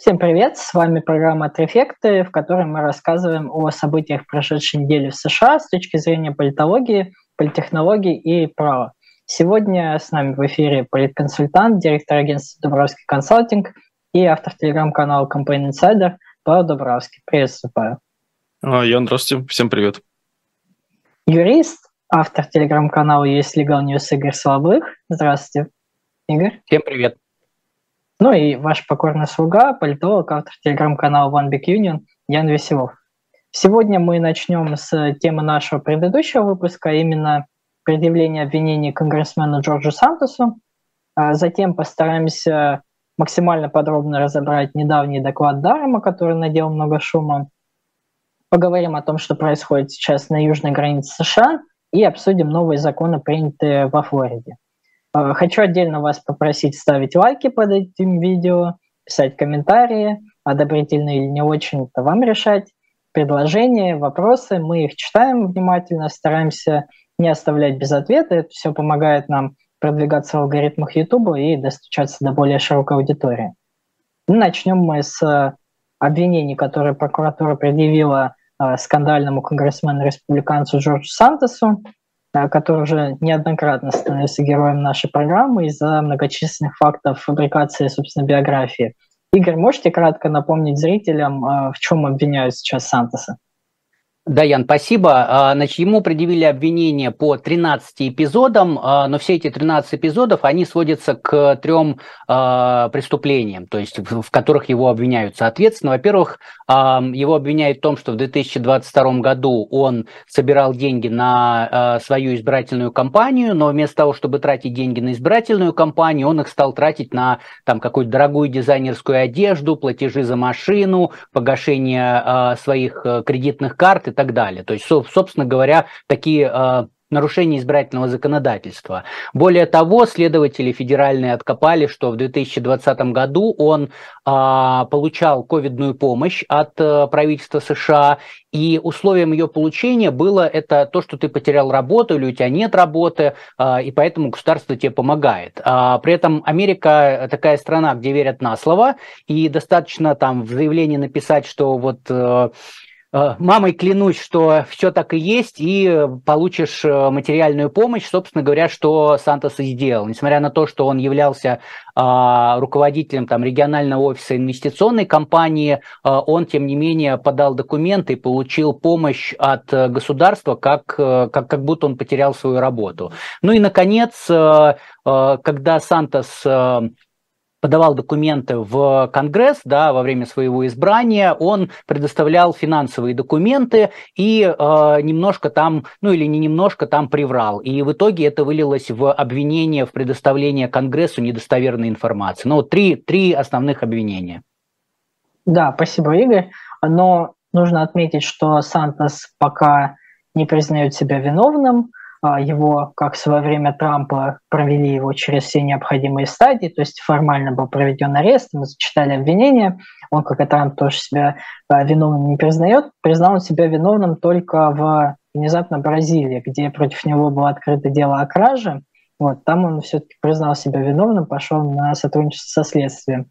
Всем привет, с вами программа «Трефекты», в которой мы рассказываем о событиях прошедшей недели в США с точки зрения политологии, политтехнологии и права. Сегодня с нами в эфире политконсультант, директор агентства «Добровский консалтинг» и автор телеграм-канала «Campaign Insider» Павел Добровский. Приветствую, Павел. Ян, здравствуйте, всем привет. Юрист, автор телеграм-канала «US Legal News» Игорь Слабых. Здравствуйте, Игорь. Всем привет. Ну и ваш покорный слуга, политолог, автор телеграм-канала One Big Union Ян Веселов. Сегодня мы начнем с темы нашего предыдущего выпуска, именно предъявление обвинений конгрессмену Джорджу Сантосу. Затем постараемся максимально подробно разобрать недавний доклад Дарема, который наделал много шума. Поговорим о том, что происходит сейчас на южной границе США, и обсудим новые законы, принятые во Флориде. Хочу отдельно вас попросить ставить лайки под этим видео, писать комментарии, одобрительные или не очень, это вам решать. Предложения, вопросы, мы их читаем внимательно, стараемся не оставлять без ответа. Это все помогает нам продвигаться в алгоритмах YouTube и достучаться до более широкой аудитории. Начнем мы с обвинений, которые прокуратура предъявила скандальному конгрессмену-республиканцу Джорджу Сантосу, который уже неоднократно становится героем нашей программы из-за многочисленных фактов фабрикации, собственно, биографии. Игорь, можете кратко напомнить зрителям, в чем обвиняют сейчас Сантоса? Да, Ян, спасибо. Значит, ему предъявили обвинение по 13 эпизодам, но все эти 13 эпизодов, они сводятся к 3 преступлениям, то есть в которых его обвиняют. Соответственно, во-первых, его обвиняют в том, что в 2022 году он собирал деньги на свою избирательную кампанию, но вместо того, чтобы тратить деньги на избирательную кампанию, он их стал тратить на там какую-то дорогую дизайнерскую одежду, платежи за машину, погашение своих кредитных карт и так далее. То есть, собственно говоря, такие нарушения избирательного законодательства. Более того, следователи федеральные откопали, что в 2020 году он получал ковидную помощь от правительства США, и условием ее получения было это то, что ты потерял работу или у тебя нет работы, и поэтому государство тебе помогает. При этом Америка такая страна, где верят на слово, и достаточно там в заявлении написать, что вот... мамой клянусь, что все так и есть, и получишь материальную помощь, собственно говоря, что Сантос и сделал. Несмотря на то, что он являлся руководителем там, регионального офиса инвестиционной компании, он, тем не менее, подал документы и получил помощь от государства, как будто он потерял свою работу. Ну и, наконец, когда Сантос... подавал документы в Конгресс, да, во время своего избрания, он предоставлял финансовые документы и немножко там, ну или не немножко, там приврал. И в итоге это вылилось в обвинение в предоставлении Конгрессу недостоверной информации. Ну, три основных обвинения. Да, спасибо, Игорь. Но нужно отметить, что Сантос пока не признает себя виновным. Его, как в свое время Трампа, провели его через все необходимые стадии, то есть формально был проведен арест, мы зачитали обвинения, он, как и Трамп, тоже себя виновным не признает. Признал он себя виновным только в внезапно Бразилии, где против него было открыто дело о краже. Вот, там он все-таки признал себя виновным, пошел на сотрудничество со следствием.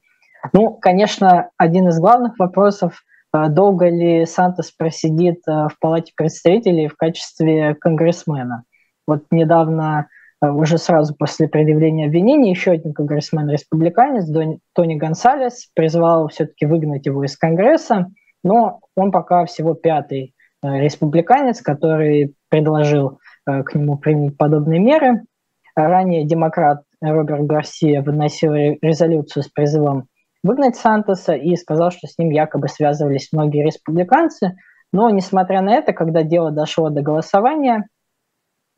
Ну, конечно, один из главных вопросов: долго ли Сантос просидит в Палате представителей в качестве конгрессмена? Вот недавно, уже сразу после предъявления обвинений, еще один конгрессмен-республиканец, Тони Гонсалес, призвал все-таки выгнать его из Конгресса, но он пока всего 5-й республиканец, который предложил к нему принять подобные меры. Ранее демократ Роберт Гарсия выносил резолюцию с призывом выгнать Сантоса и сказал, что с ним якобы связывались многие республиканцы, но, несмотря на это, когда дело дошло до голосования,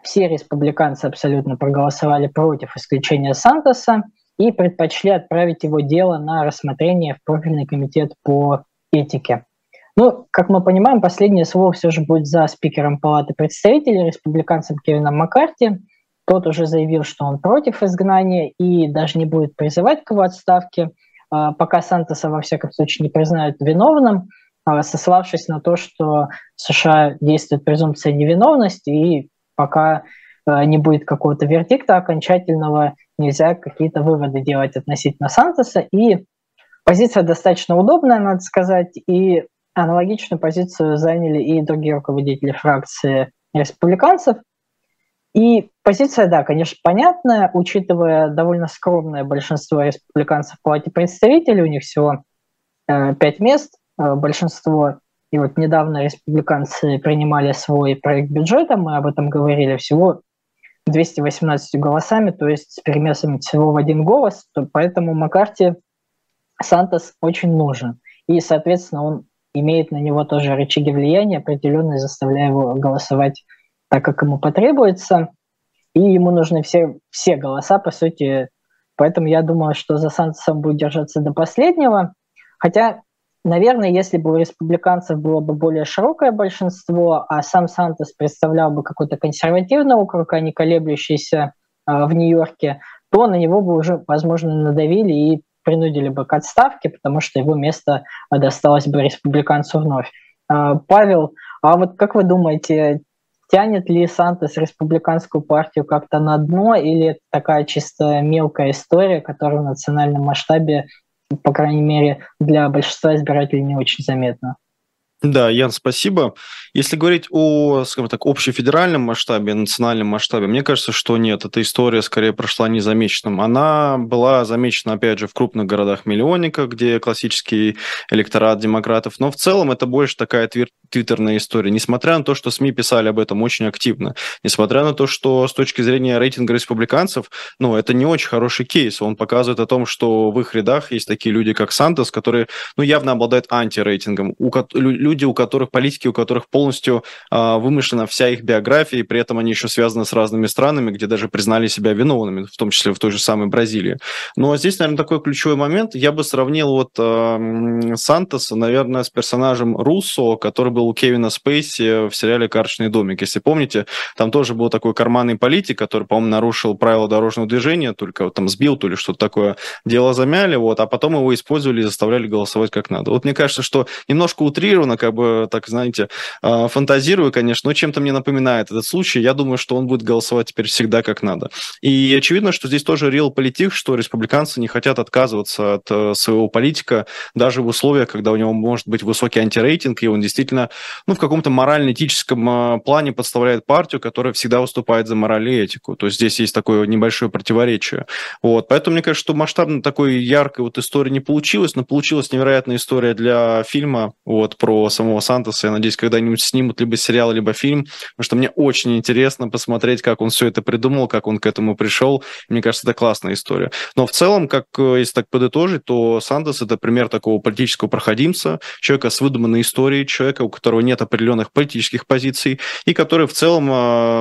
все республиканцы абсолютно проголосовали против исключения Сантоса и предпочли отправить его дело на рассмотрение в профильный комитет по этике. Ну, как мы понимаем, последнее слово все же будет за спикером Палаты представителей, республиканцем Кевином Маккарти. Тот уже заявил, что он против изгнания и даже не будет призывать к его отставке, пока Сантоса, во всяком случае, не признают виновным, сославшись на то, что в США действует презумпция невиновности, и пока не будет какого-то вердикта окончательного, нельзя какие-то выводы делать относительно Сантоса. И Позиция достаточно удобная, надо сказать, и аналогичную позицию заняли и другие руководители фракции республиканцев. И позиция, да, конечно, понятная, учитывая довольно скромное большинство республиканцев в Палате представителей, у них всего 5 мест, большинство, и вот недавно республиканцы принимали свой проект бюджета, мы об этом говорили, всего 218 голосами, то есть с перемесом всего в один голос, поэтому Маккарти Сантос очень нужен, и, соответственно, он имеет на него тоже рычаги влияния, определенные, заставляя его голосовать так, как ему потребуется, и ему нужны все голоса, по сути. Поэтому я думаю, что за Сантосом будет держаться до последнего. Хотя, наверное, если бы у республиканцев было бы более широкое большинство, а сам Сантос представлял бы какой-то консервативный округ, а не колеблющийся в Нью-Йорке, то на него бы уже, возможно, надавили и принудили бы к отставке, потому что его место досталось бы республиканцу вновь. Павел, а вот как вы думаете, тянет ли Сантос республиканскую партию как-то на дно, или это такая чисто мелкая история, которая в национальном масштабе, по крайней мере, для большинства избирателей не очень заметна? Да, Ян, спасибо. Если говорить о, скажем так, общефедеральном масштабе, национальном масштабе, мне кажется, что нет, эта история скорее прошла незамеченным. Она была замечена, опять же, в крупных городах-миллионниках, где классический электорат демократов, но в целом это больше такая твиттерная история. Несмотря на то, что СМИ писали об этом очень активно, несмотря на то, что с точки зрения рейтинга республиканцев, ну, это не очень хороший кейс. Он показывает о том, что в их рядах есть такие люди, как Сантос, которые, ну, явно обладают антирейтингом, люди, у которых политики, у которых полностью вымышлена вся их биография, и при этом они еще связаны с разными странами, где даже признали себя виновными, в том числе в той же самой Бразилии. Но здесь, наверное, такой ключевой момент. Я бы сравнил вот Сантоса, наверное, с персонажем Руссо, который был у Кевина Спейси в сериале «Карточный домик». Если помните, там тоже был такой карманный политик, который, по-моему, нарушил правила дорожного движения, только вот, там сбил, то ли что-то такое. Дело замяли, вот, а потом его использовали и заставляли голосовать как надо. Вот мне кажется, что немножко утрированно, как бы, так, знаете, фантазирую, конечно, но чем-то мне напоминает этот случай. Я думаю, что он будет голосовать теперь всегда как надо. И очевидно, что здесь тоже реал-политик, что республиканцы не хотят отказываться от своего политика, даже в условиях, когда у него может быть высокий антирейтинг, и он действительно, ну, в каком-то морально-этическом плане подставляет партию, которая всегда выступает за мораль и этику. То есть здесь есть такое небольшое противоречие. Вот. Поэтому, мне кажется, что масштабно такой яркой вот истории не получилось, но получилась невероятная история для фильма вот, про самого Сантоса. Я надеюсь, когда-нибудь снимут либо сериал, либо фильм, потому что мне очень интересно посмотреть, как он все это придумал, как он к этому пришел. Мне кажется, это классная история. Но в целом, как, если так подытожить, то Сантос — это пример такого политического проходимца, человека с выдуманной историей, человека, у которого нет определенных политических позиций, и который в целом,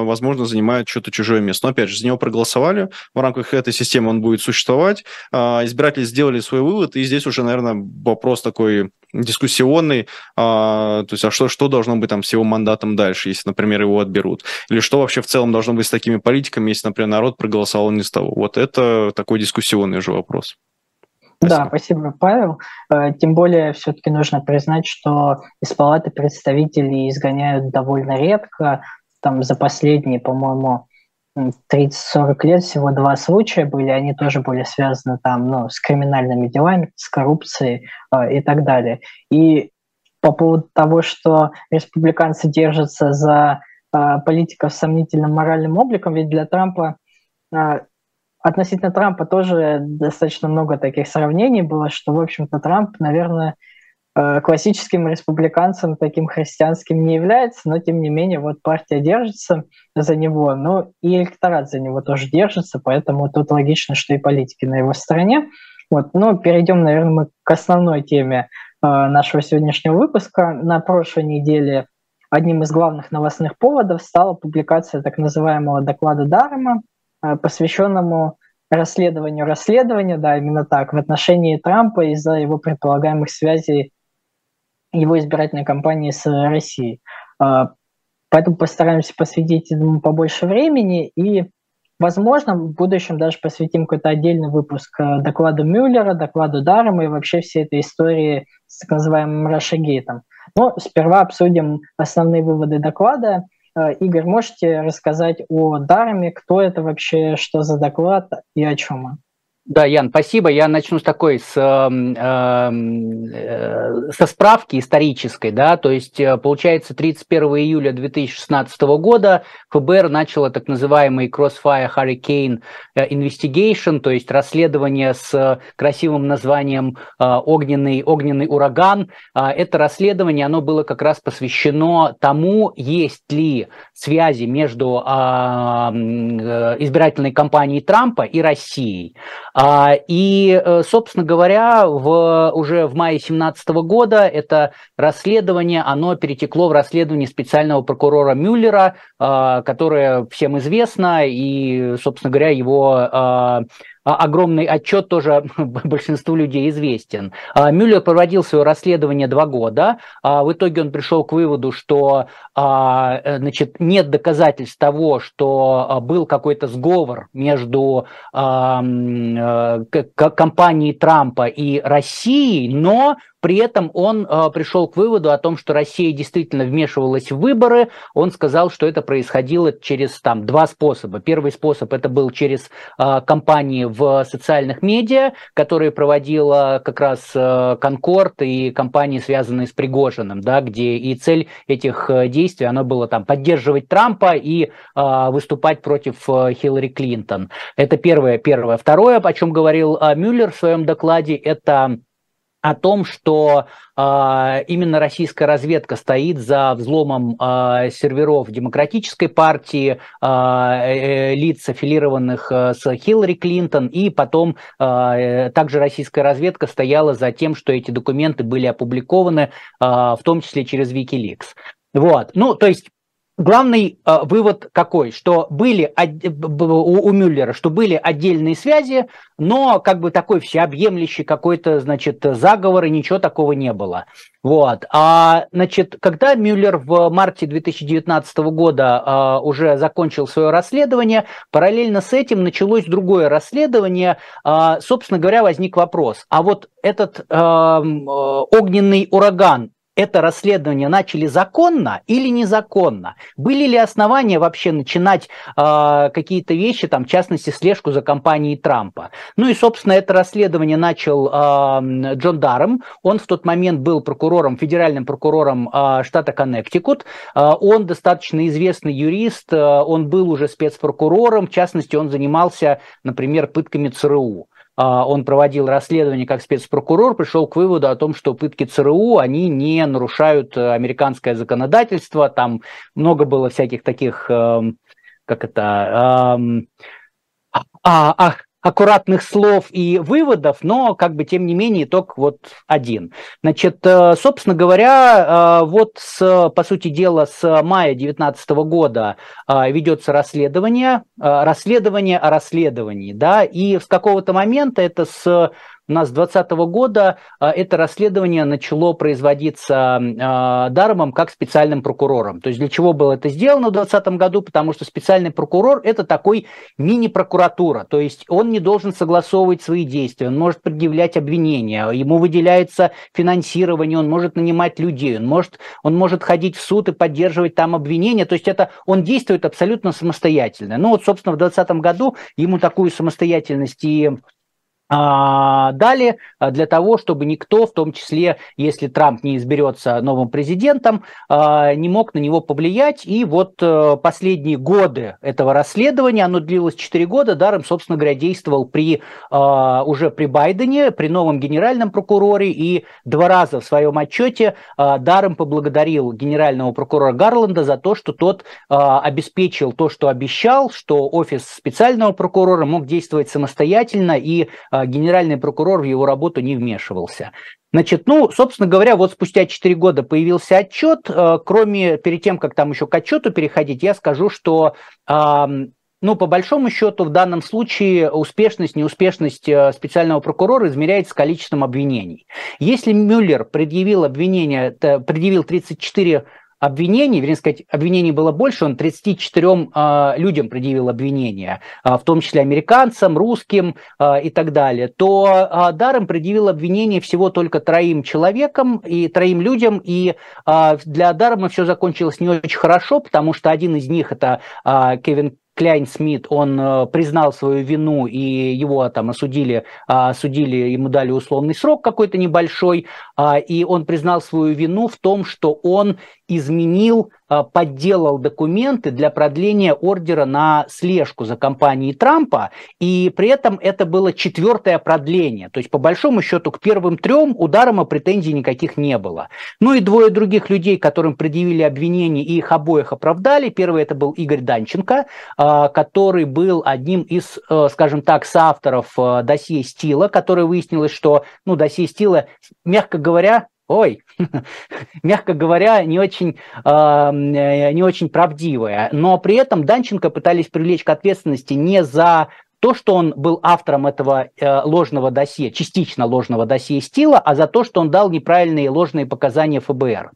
возможно, занимает что-то чужое место. Но, опять же, за него проголосовали, в рамках этой системы он будет существовать. Избиратели сделали свой вывод, и здесь уже, наверное, вопрос такой дискуссионный, то есть, а что должно быть там с его мандатом дальше, если, например, его отберут? Или что вообще в целом должно быть с такими политиками, если, например, народ проголосовал не с того? Вот это такой дискуссионный уже вопрос. Спасибо. Да, спасибо, Павел. Тем более, все-таки нужно признать, что из Палаты представителей изгоняют довольно редко. Там за последние, по-моему, 30-40 лет всего 2 случая были, они тоже были связаны там, ну, с криминальными делами, с коррупцией и так далее. И по поводу того, что республиканцы держатся за политиков с сомнительным моральным обликом, ведь для Трампа, относительно Трампа тоже достаточно много таких сравнений было, что, в общем-то, Трамп, наверное, классическим республиканцем таким христианским не является, но тем не менее вот партия держится за него, но и электорат за него тоже держится, поэтому тут логично, что и политики на его стороне. Вот, но перейдем, наверное, мы к основной теме нашего сегодняшнего выпуска. На прошлой неделе одним из главных новостных поводов стала публикация так называемого доклада Дарема, посвященному расследованию, да, именно так, в отношении Трампа из-за его предполагаемых связей его избирательной кампании с Россией. Поэтому постараемся посвятить этому побольше времени и, возможно, в будущем даже посвятим какой-то отдельный выпуск докладу Мюллера, докладу Дарема и вообще всей этой истории с так называемым Рашагейтом. Но сперва обсудим основные выводы доклада. Игорь, можете рассказать о Дареме, кто это вообще, что за доклад и о чем он? Да, Ян, спасибо. Я начну с такой, со справки исторической, да, то есть, получается, 31 июля 2016 года ФБР начало так называемый Crossfire Hurricane Investigation, то есть расследование с красивым названием «Огненный ураган». Это расследование, оно было как раз посвящено тому, есть ли связи между избирательной кампанией Трампа и Россией. И, собственно говоря, уже в мае 2017 года это расследование, оно перетекло в расследование специального прокурора Мюллера, которое всем известно, и, собственно говоря, его... Огромный отчет тоже большинству людей известен. Мюллер проводил свое расследование 2 года. В итоге он пришел к выводу, что, значит, нет доказательств того, что был какой-то сговор между компанией Трампа и Россией, но... При этом он пришел к выводу о том, что Россия действительно вмешивалась в выборы. Он сказал, что это происходило через там 2 способа. Первый способ это был через кампании в социальных медиа, которые проводила как раз Конкорд и компании, связанные с Пригожиным, да, где и цель этих действий, она была там поддерживать Трампа и выступать против Хиллари Клинтон. Это первое. Второе, о чем говорил Мюллер в своем докладе, это... о том, что именно российская разведка стоит за взломом серверов Демократической партии, лиц, аффилированных с Хиллари Клинтон, и потом также российская разведка стояла за тем, что эти документы были опубликованы, в том числе через WikiLeaks. Вот, ну, то есть... Главный вывод какой, что были у Мюллера, что были отдельные связи, но как бы такой всеобъемлющий какой-то, значит, заговор, и ничего такого не было. Вот. Значит, когда Мюллер в марте 2019 года уже закончил свое расследование, параллельно с этим началось другое расследование, собственно говоря, возник вопрос, а вот этот огненный ураган, это расследование начали законно или незаконно? Были ли основания вообще начинать какие-то вещи, там, в частности, слежку за компанией Трампа? Ну и, собственно, это расследование начал Джон Дарем. Он в тот момент был прокурором, федеральным прокурором штата Коннектикут. Он достаточно известный юрист, он был уже спецпрокурором, в частности, он занимался, например, пытками ЦРУ. Он проводил расследование как спецпрокурор, пришел к выводу о том, что пытки ЦРУ, они не нарушают американское законодательство. Там много было всяких таких, как это, аккуратных слов и выводов, но, как бы, тем не менее, итог вот один. Значит, собственно говоря, вот, по сути дела, с мая 2019 года ведется расследование о расследовании, да, и с какого-то момента это у нас с 2020 года это расследование начало производиться Даремом как специальным прокурором. То есть для чего было это сделано в 2020 году? Потому что специальный прокурор – это такой мини-прокуратура. То есть он не должен согласовывать свои действия, он может предъявлять обвинения, ему выделяется финансирование, он может нанимать людей, он может ходить в суд и поддерживать там обвинения. То есть это он действует абсолютно самостоятельно. Ну вот, собственно, в 2020 году ему такую самостоятельность и... Далее, для того, чтобы никто, в том числе, если Трамп не изберется новым президентом, не мог на него повлиять. И вот последние годы этого расследования, оно длилось 4 года, Дарем, собственно говоря, действовал уже при Байдене, при новом генеральном прокуроре, и 2 раза в своем отчете Дарем поблагодарил генерального прокурора Гарланда за то, что тот обеспечил то, что обещал, что офис специального прокурора мог действовать самостоятельно, и генеральный прокурор в его работу не вмешивался. Значит, ну, собственно говоря, вот спустя 4 года появился отчет. Перед тем, как там еще к отчету переходить, я скажу, что, ну, по большому счету, в данном случае успешность, неуспешность специального прокурора измеряется количеством обвинений. Если Мюллер предъявил 34 обвинений, вернее сказать, обвинений было больше, он 34 людям предъявил обвинения, в том числе американцам, русским и так далее, то Дарем предъявил обвинение всего только 3 человекам и 3 людям, и для Дарема все закончилось не очень хорошо, потому что один из них это Кевин Клайнсмит, он признал свою вину, и его там осудили, ему дали условный срок какой-то небольшой, и он признал свою вину в том, что он изменил, подделал документы для продления ордера на слежку за компанией Трампа, и при этом это было четвертое продление. То есть, по большому счету, к первым трем ударам претензий никаких не было. Ну и двое других людей, которым предъявили обвинения, и их обоих оправдали. Первый это был Игорь Данченко, который был одним из, скажем так, соавторов досье Стила, которое выяснилось, что, ну, досье Стила, мягко говоря, не очень правдивая. Но при этом Данченко пытались привлечь к ответственности не за то, что он был автором этого ложного досье, частично ложного досье Стила, а за то, что он дал неправильные ложные показания ФБР.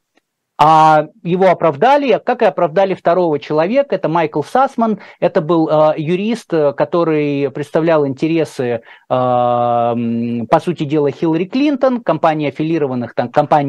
А его оправдали, как и оправдали второго человека, это Майкл Суссман, это был юрист, который представлял интересы, по сути дела, Хиллари Клинтон, компании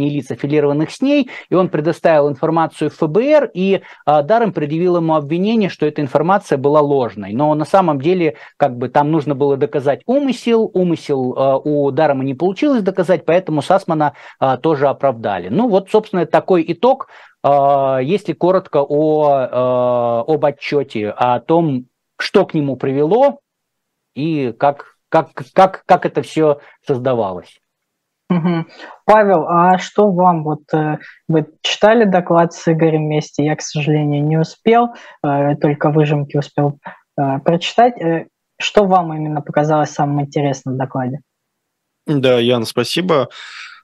лиц, аффилированных с ней, и он предоставил информацию в ФБР, и Дарем предъявил ему обвинение, что эта информация была ложной. Но на самом деле, как бы, там нужно было доказать умысел у Дарема не получилось доказать, поэтому Суссмана тоже оправдали. Ну вот, собственно, такой и итог, если коротко об отчете, о том, что к нему привело и как это все создавалось. Угу. Павел, а что вам, вот вы читали доклад с Игорем вместе? Я, к сожалению, не успел, только выжимки успел прочитать. Что вам именно показалось самым интересным в докладе? Да, Ян, спасибо.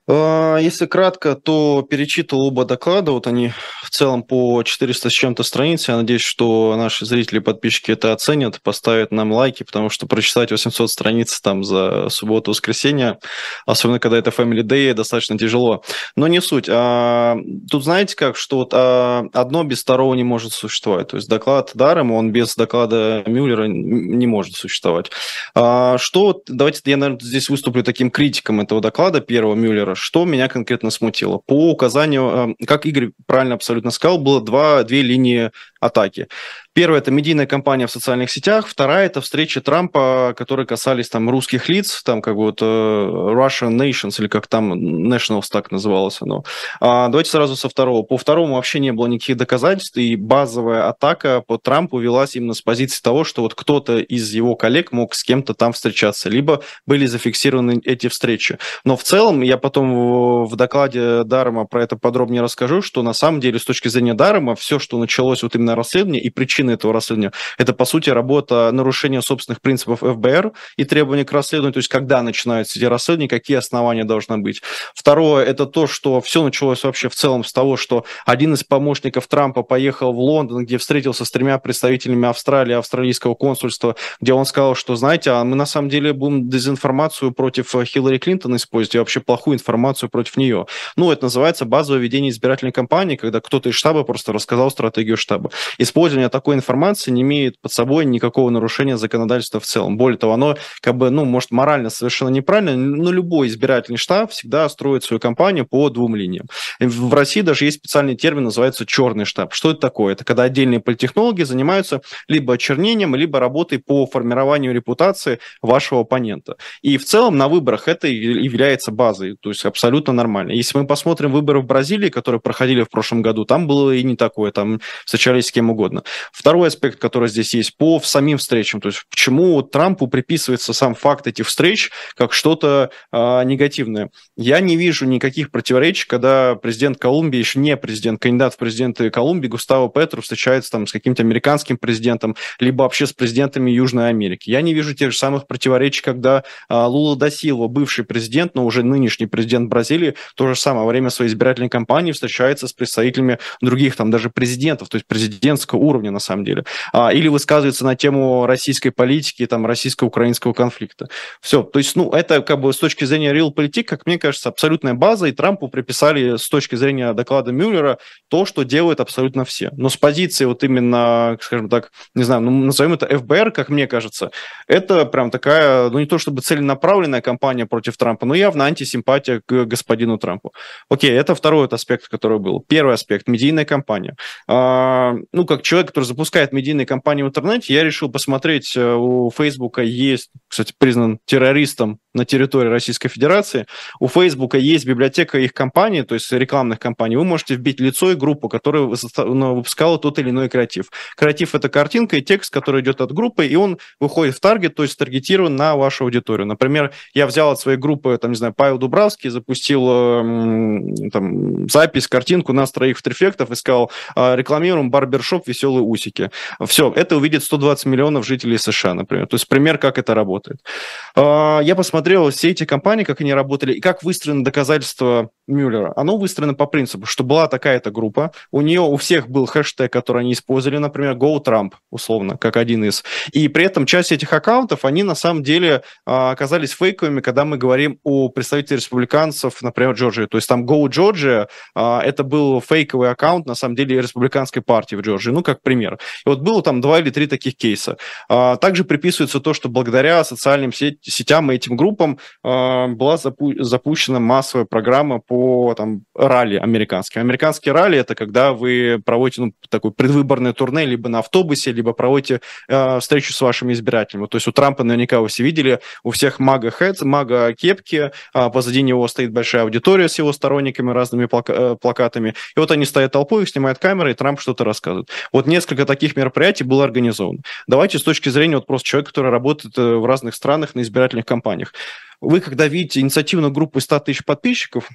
Если кратко, то перечитывал оба доклада, вот они в целом по 400 с чем-то страниц, я надеюсь, что наши зрители и подписчики это оценят, поставят нам лайки, потому что прочитать 800 страниц там за субботу-воскресенье, особенно когда это Family Day, достаточно тяжело, но не суть. Тут знаете как, что вот одно без второго не может существовать, то есть доклад Дарема, он без доклада Мюллера не может существовать. Давайте я, наверное, здесь выступлю таким критиком этого доклада, первого Мюллера. Что меня конкретно смутило? По указанию, как Игорь правильно абсолютно сказал, было две линии атаки. Первая – это медийная кампания в социальных сетях, вторая – это встречи Трампа, которые касались там русских лиц, там как вот Russian Nations, или как там Nationals так называлось оно. Давайте сразу со второго. По второму вообще не было никаких доказательств, и базовая атака по Трампу велась именно с позиции того, что вот кто-то из его коллег мог с кем-то там встречаться, либо были зафиксированы эти встречи. Но в целом, я потом в докладе Дарема про это подробнее расскажу, что на самом деле с точки зрения Дарема все, что началось вот именно расследование и причины этого расследования, это, по сути, работа нарушения собственных принципов ФБР и требований к расследованию, то есть когда начинаются эти расследования, какие основания должны быть. Второе, это то, что все началось вообще в целом с того, что один из помощников Трампа поехал в Лондон, где встретился с тремя представителями Австралии, австралийского консульства, где он сказал, что, знаете, а мы на самом деле будем дезинформацию против Хиллари Клинтон использовать, и вообще плохую информацию против нее. Ну, это называется базовое ведение избирательной кампании, когда кто-то из штаба просто рассказал стратегию штаба. Использование такой информации не имеет под собой никакого нарушения законодательства в целом. Более того, оно, как бы, ну, может, морально совершенно неправильно, но любой избирательный штаб всегда строит свою кампанию по двум линиям. В России даже есть специальный термин, называется черный штаб. Что это такое? Это когда отдельные политтехнологи занимаются либо очернением, либо работой по формированию репутации вашего оппонента. И в целом на выборах это является базой. То есть абсолютно нормально. Если мы посмотрим выборы в Бразилии, которые проходили в прошлом году, там было и не такое, там встречались с кем угодно. Второй аспект, который здесь есть, по самим встречам, то есть почему Трампу приписывается сам факт этих встреч как что-то негативное. Я не вижу никаких противоречий, когда президент Колумбии, еще не президент, кандидат в президенты Колумбии Густаво Петро встречается там с каким-то американским президентом, либо вообще с президентами Южной Америки. Я не вижу тех же самых противоречий, когда Лула да Силва, бывший президент, но уже нынешний президент Бразилии, то же самое, во время своей избирательной кампании встречается с представителями других, там, даже президентов, то есть президентского уровня, на самом деле. Или высказывается на тему российской политики, там, российско-украинского конфликта. Все, то есть, ну, это, как бы, с точки зрения realpolitik, как мне кажется, абсолютная база, и Трампу приписали с точки зрения доклада Мюллера то, что делают абсолютно все. Но с позиции вот именно, скажем так, не знаю, ну, назовем это ФБР, как мне кажется, это прям такая, ну, не то чтобы целенаправленная кампания против Трампа, но явно антисимпатия к господину Трампу. Окей, это второй аспект, который был. Первый аспект – медийная кампания. Ну, как человек, который запускает запускает медийные кампании в интернете, я решил посмотреть, у Фейсбука есть, кстати, признан террористом на территории Российской Федерации, у Фейсбука есть библиотека их компаний, то есть рекламных компаний, вы можете вбить лицо и группу, которая выпускала тот или иной креатив. Креатив – это картинка и текст, который идет от группы, и он выходит в таргет, то есть таргетирован на вашу аудиторию. Например, я взял от своей группы, там, не знаю, Павел Добровский, запустил там, запись, картинку нас троих в трифектов и сказал, рекламируем барбершоп «Веселые усики». Все, это увидит 120 миллионов жителей США, например. То есть пример, как это работает. Я посмотрел все эти компании, как они работали, и как выстроено доказательство Мюллера. Оно выстроено по принципу, что была такая-то группа, у нее у всех был хэштег, который они использовали, например, Go Trump, условно, как один из. И при этом часть этих аккаунтов, они на самом деле оказались фейковыми, когда мы говорим о представителях республиканцев, например, Джорджии. То есть там Go Georgia, это был фейковый аккаунт, на самом деле, республиканской партии в Джорджии, ну, как пример. И вот было там 2 или 3 таких кейса. Также приписывается то, что благодаря социальным сетям и этим группам была запущена массовая программа по там, ралли американским. Американские ралли – это когда вы проводите такой предвыборный турне либо на автобусе, либо проводите встречу с вашими избирателями. То есть у Трампа наверняка вы все видели, у всех мага-кепки, позади него стоит большая аудитория с его сторонниками, разными плакатами. И вот они стоят толпой, их снимают камеры, и Трамп что-то рассказывает. Вот несколько таких мероприятий было организовано. Давайте с точки зрения вот просто человека, который работает в разных странах на избирательных кампаниях. Вы, когда видите инициативную группу из 100 тысяч подписчиков,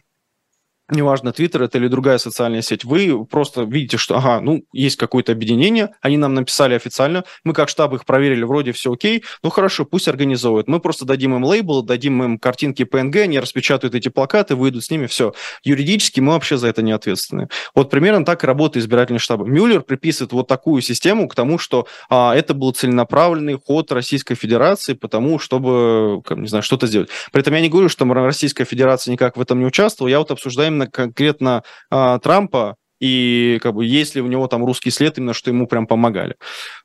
неважно, Твиттер это или другая социальная сеть, вы просто видите, что, ага, ну, есть какое-то объединение, они нам написали официально, мы как штаб их проверили, вроде все окей, ну, хорошо, пусть организовывают. Мы просто дадим им лейбл, дадим им картинки PNG, они распечатают эти плакаты, выйдут с ними, все. Юридически мы вообще за это не ответственны. Вот примерно так и работает избирательный штаб. Мюллер приписывает вот такую систему к тому, что это был целенаправленный ход Российской Федерации, потому чтобы, не знаю, что-то сделать. При этом я не говорю, что Российская Федерация никак в этом не участвовала, я вот обсуждаем конкретно Трампа и как бы есть ли у него там русский след, именно что ему прям помогали.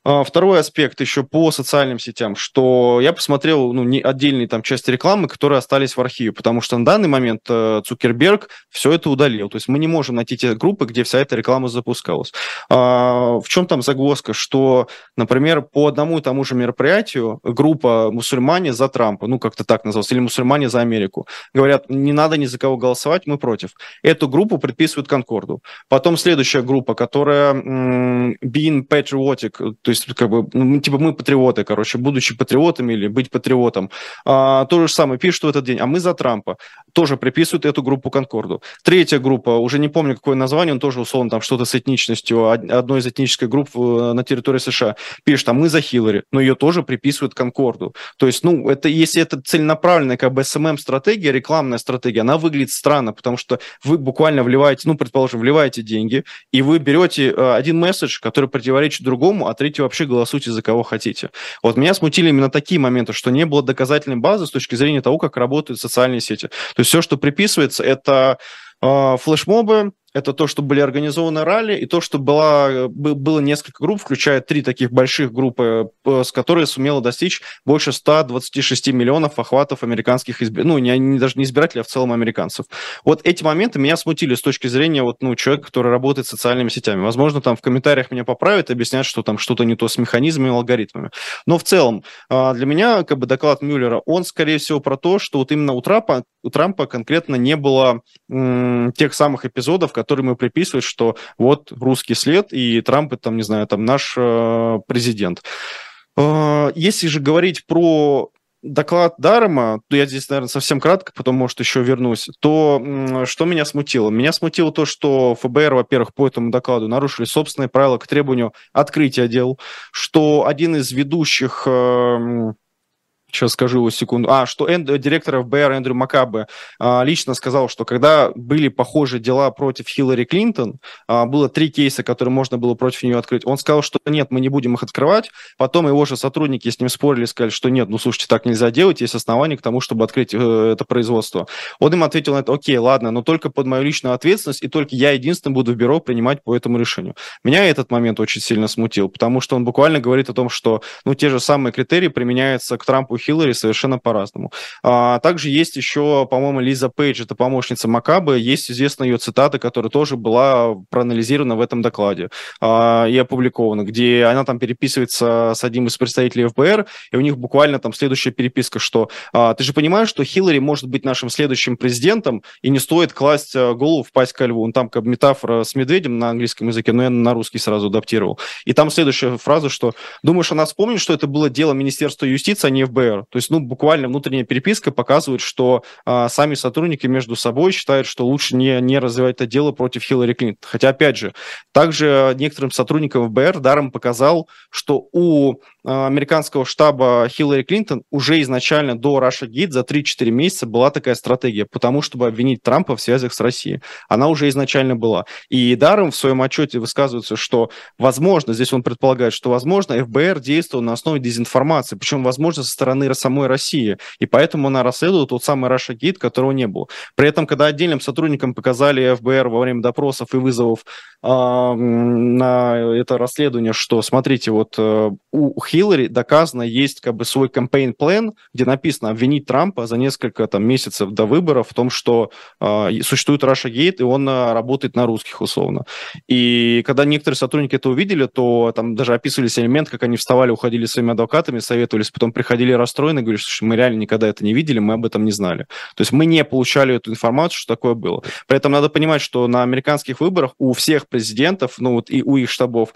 Второй аспект еще по социальным сетям, что я посмотрел не отдельные там части рекламы, которые остались в архиве, потому что на данный момент Цукерберг все это удалил. То есть мы не можем найти те группы, где вся эта реклама запускалась. В чем там загвоздка? Что, например, по одному и тому же мероприятию группа «Мусульмане за Трампа», ну как-то так называлось, или «Мусульмане за Америку», говорят, не надо ни за кого голосовать, мы против. Эту группу предписывают Конкорду. Потом следующая группа, которая being patriotic, то есть как бы, типа мы патриоты, короче, будучи патриотами или быть патриотом, то же самое пишут в этот день, а мы за Трампа, тоже приписывают эту группу Конкорду. Третья группа, уже не помню какое название, он тоже условно там что-то с этничностью, одной из этнических групп на территории США, пишет, а мы за Хиллари, но ее тоже приписывают Конкорду. То есть, ну, это, если это целенаправленная как бы СММ-стратегия, рекламная стратегия, она выглядит странно, потому что вы буквально вливаете, ну, предположим, вливаете деньги, и вы берете один месседж, который противоречит другому, а третий вообще голосуйте за кого хотите. Вот меня смутили именно такие моменты, что не было доказательной базы с точки зрения того, как работают социальные сети. То есть все, что приписывается, это флешмобы, это то, что были организованы ралли, и то, что было несколько групп, включая 3 таких больших группы, с которыми сумела достичь больше 126 миллионов охватов американских даже не избирателей, а в целом американцев. Вот эти моменты меня смутили с точки зрения человека, который работает с социальными сетями. Возможно, там в комментариях меня поправят, объяснят, что там что-то не то с механизмами и алгоритмами. Но в целом для меня как бы доклад Мюллера, он, скорее всего, про то, что вот именно у Трампа конкретно не было тех самых эпизодов, которые мы приписывают, что вот русский след, и Трамп, это, не знаю, там наш президент. Если же говорить про доклад Дарема, то я здесь, наверное, совсем кратко, потом, может, еще вернусь, то что меня смутило? Меня смутило то, что ФБР, во-первых, по этому докладу нарушили собственные правила к требованию открытия дел, что один из ведущих... Сейчас скажу секунду. Что директор ФБР Эндрю Макабе лично сказал, что когда были похожие дела против Хиллари Клинтон, было 3 кейса, которые можно было против нее открыть. Он сказал, что нет, мы не будем их открывать. Потом его же сотрудники с ним спорили, сказали, что нет, слушайте, так нельзя делать, есть основания к тому, чтобы открыть это производство. Он им ответил на это, окей, ладно, но только под мою личную ответственность, и только я единственный буду в бюро принимать по этому решению. Меня этот момент очень сильно смутил, потому что он буквально говорит о том, что те же самые критерии применяются к Трампу Хиллари совершенно по-разному. Также есть еще, по-моему, Лиза Пейдж, это помощница Макабе, есть известная ее цитата, которая тоже была проанализирована в этом докладе и опубликована, где она там переписывается с одним из представителей ФБР, и у них буквально там следующая переписка, что ты же понимаешь, что Хиллари может быть нашим следующим президентом, и не стоит класть голову в пасть ко льву. Он там как метафора с медведем на английском языке, но я на русский сразу адаптировал. И там следующая фраза, что думаешь, она вспомнит, что это было дело Министерства юстиции, а не ФБР. То есть, ну, буквально внутренняя переписка показывает, что сами сотрудники между собой считают, что лучше не развивать это дело против Хиллари Клинтон. Хотя, опять же, также некоторым сотрудникам ФБР Дарем показал, что у американского штаба Хиллари Клинтон уже изначально до Russiagate за 3-4 месяца была такая стратегия, потому чтобы обвинить Трампа в связях с Россией. Она уже изначально была. И Дарем в своем отчете высказывается, что возможно, здесь он предполагает, что возможно ФБР действовал на основе дезинформации, причем возможно со стороны самой России, и поэтому она расследовала тот самый Russiagate, которого не было. При этом, когда отдельным сотрудникам показали ФБР во время допросов и вызовов на это расследование, что, смотрите, вот у Хиллари доказано, есть как бы свой кампейн-план, где написано обвинить Трампа за несколько там месяцев до выборов в том, что существует Russiagate, и он работает на русских условно. И когда некоторые сотрудники это увидели, то там даже описывались элементы, как они вставали, уходили своими адвокатами, советовались, потом приходили расстроены, говорили, что мы реально никогда это не видели, мы об этом не знали. То есть мы не получали эту информацию, что такое было. При этом надо понимать, что на американских выборах у всех президентов, ну вот и у их штабов,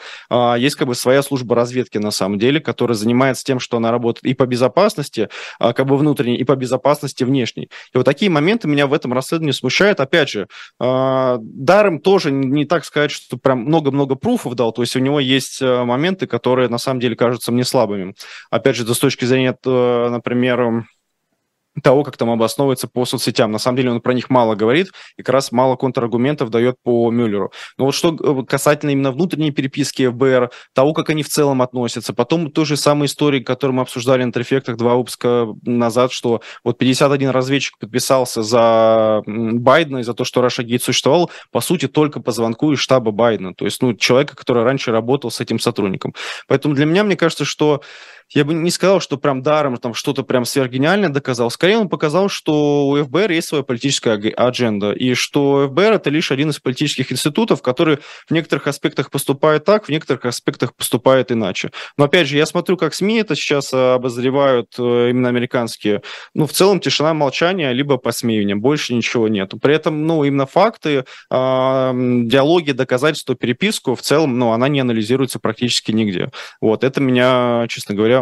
есть как бы своя служба разведки на самом деле, которая занимается тем, что она работает и по безопасности, как бы внутренней, и по безопасности внешней. И вот такие моменты меня в этом расследовании смущают. Опять же, Дарем тоже не так сказать, что прям много-много пруфов дал, то есть у него есть моменты, которые на самом деле кажутся мне слабыми. Опять же, с точки зрения, например, того, как там обосновывается по соцсетям. На самом деле он про них мало говорит, и как раз мало контраргументов дает по Мюллеру. Но вот что касательно именно внутренней переписки ФБР, того, как они в целом относятся, потом той же самой истории, которую мы обсуждали на Трефектах 2 выпуска назад, что вот 51 разведчик подписался за Байдена и за то, что Russiagate существовал, по сути, только по звонку из штаба Байдена, то есть, ну, человека, который раньше работал с этим сотрудником. Поэтому для меня, мне кажется, что я бы не сказал, что прям Дарем там что-то прям сверхгениальное доказал. Скорее, он показал, что у ФБР есть своя политическая адженда, и что ФБР – это лишь один из политических институтов, который в некоторых аспектах поступает так, в некоторых аспектах поступает иначе. Но, опять же, я смотрю, как СМИ это сейчас обозревают, именно американские. Ну, в целом, тишина, молчание, либо посмеивание. Больше ничего нет. При этом, ну, именно факты, диалоги, доказательства, переписку в целом, ну, она не анализируется практически нигде. Вот, это меня, честно говоря,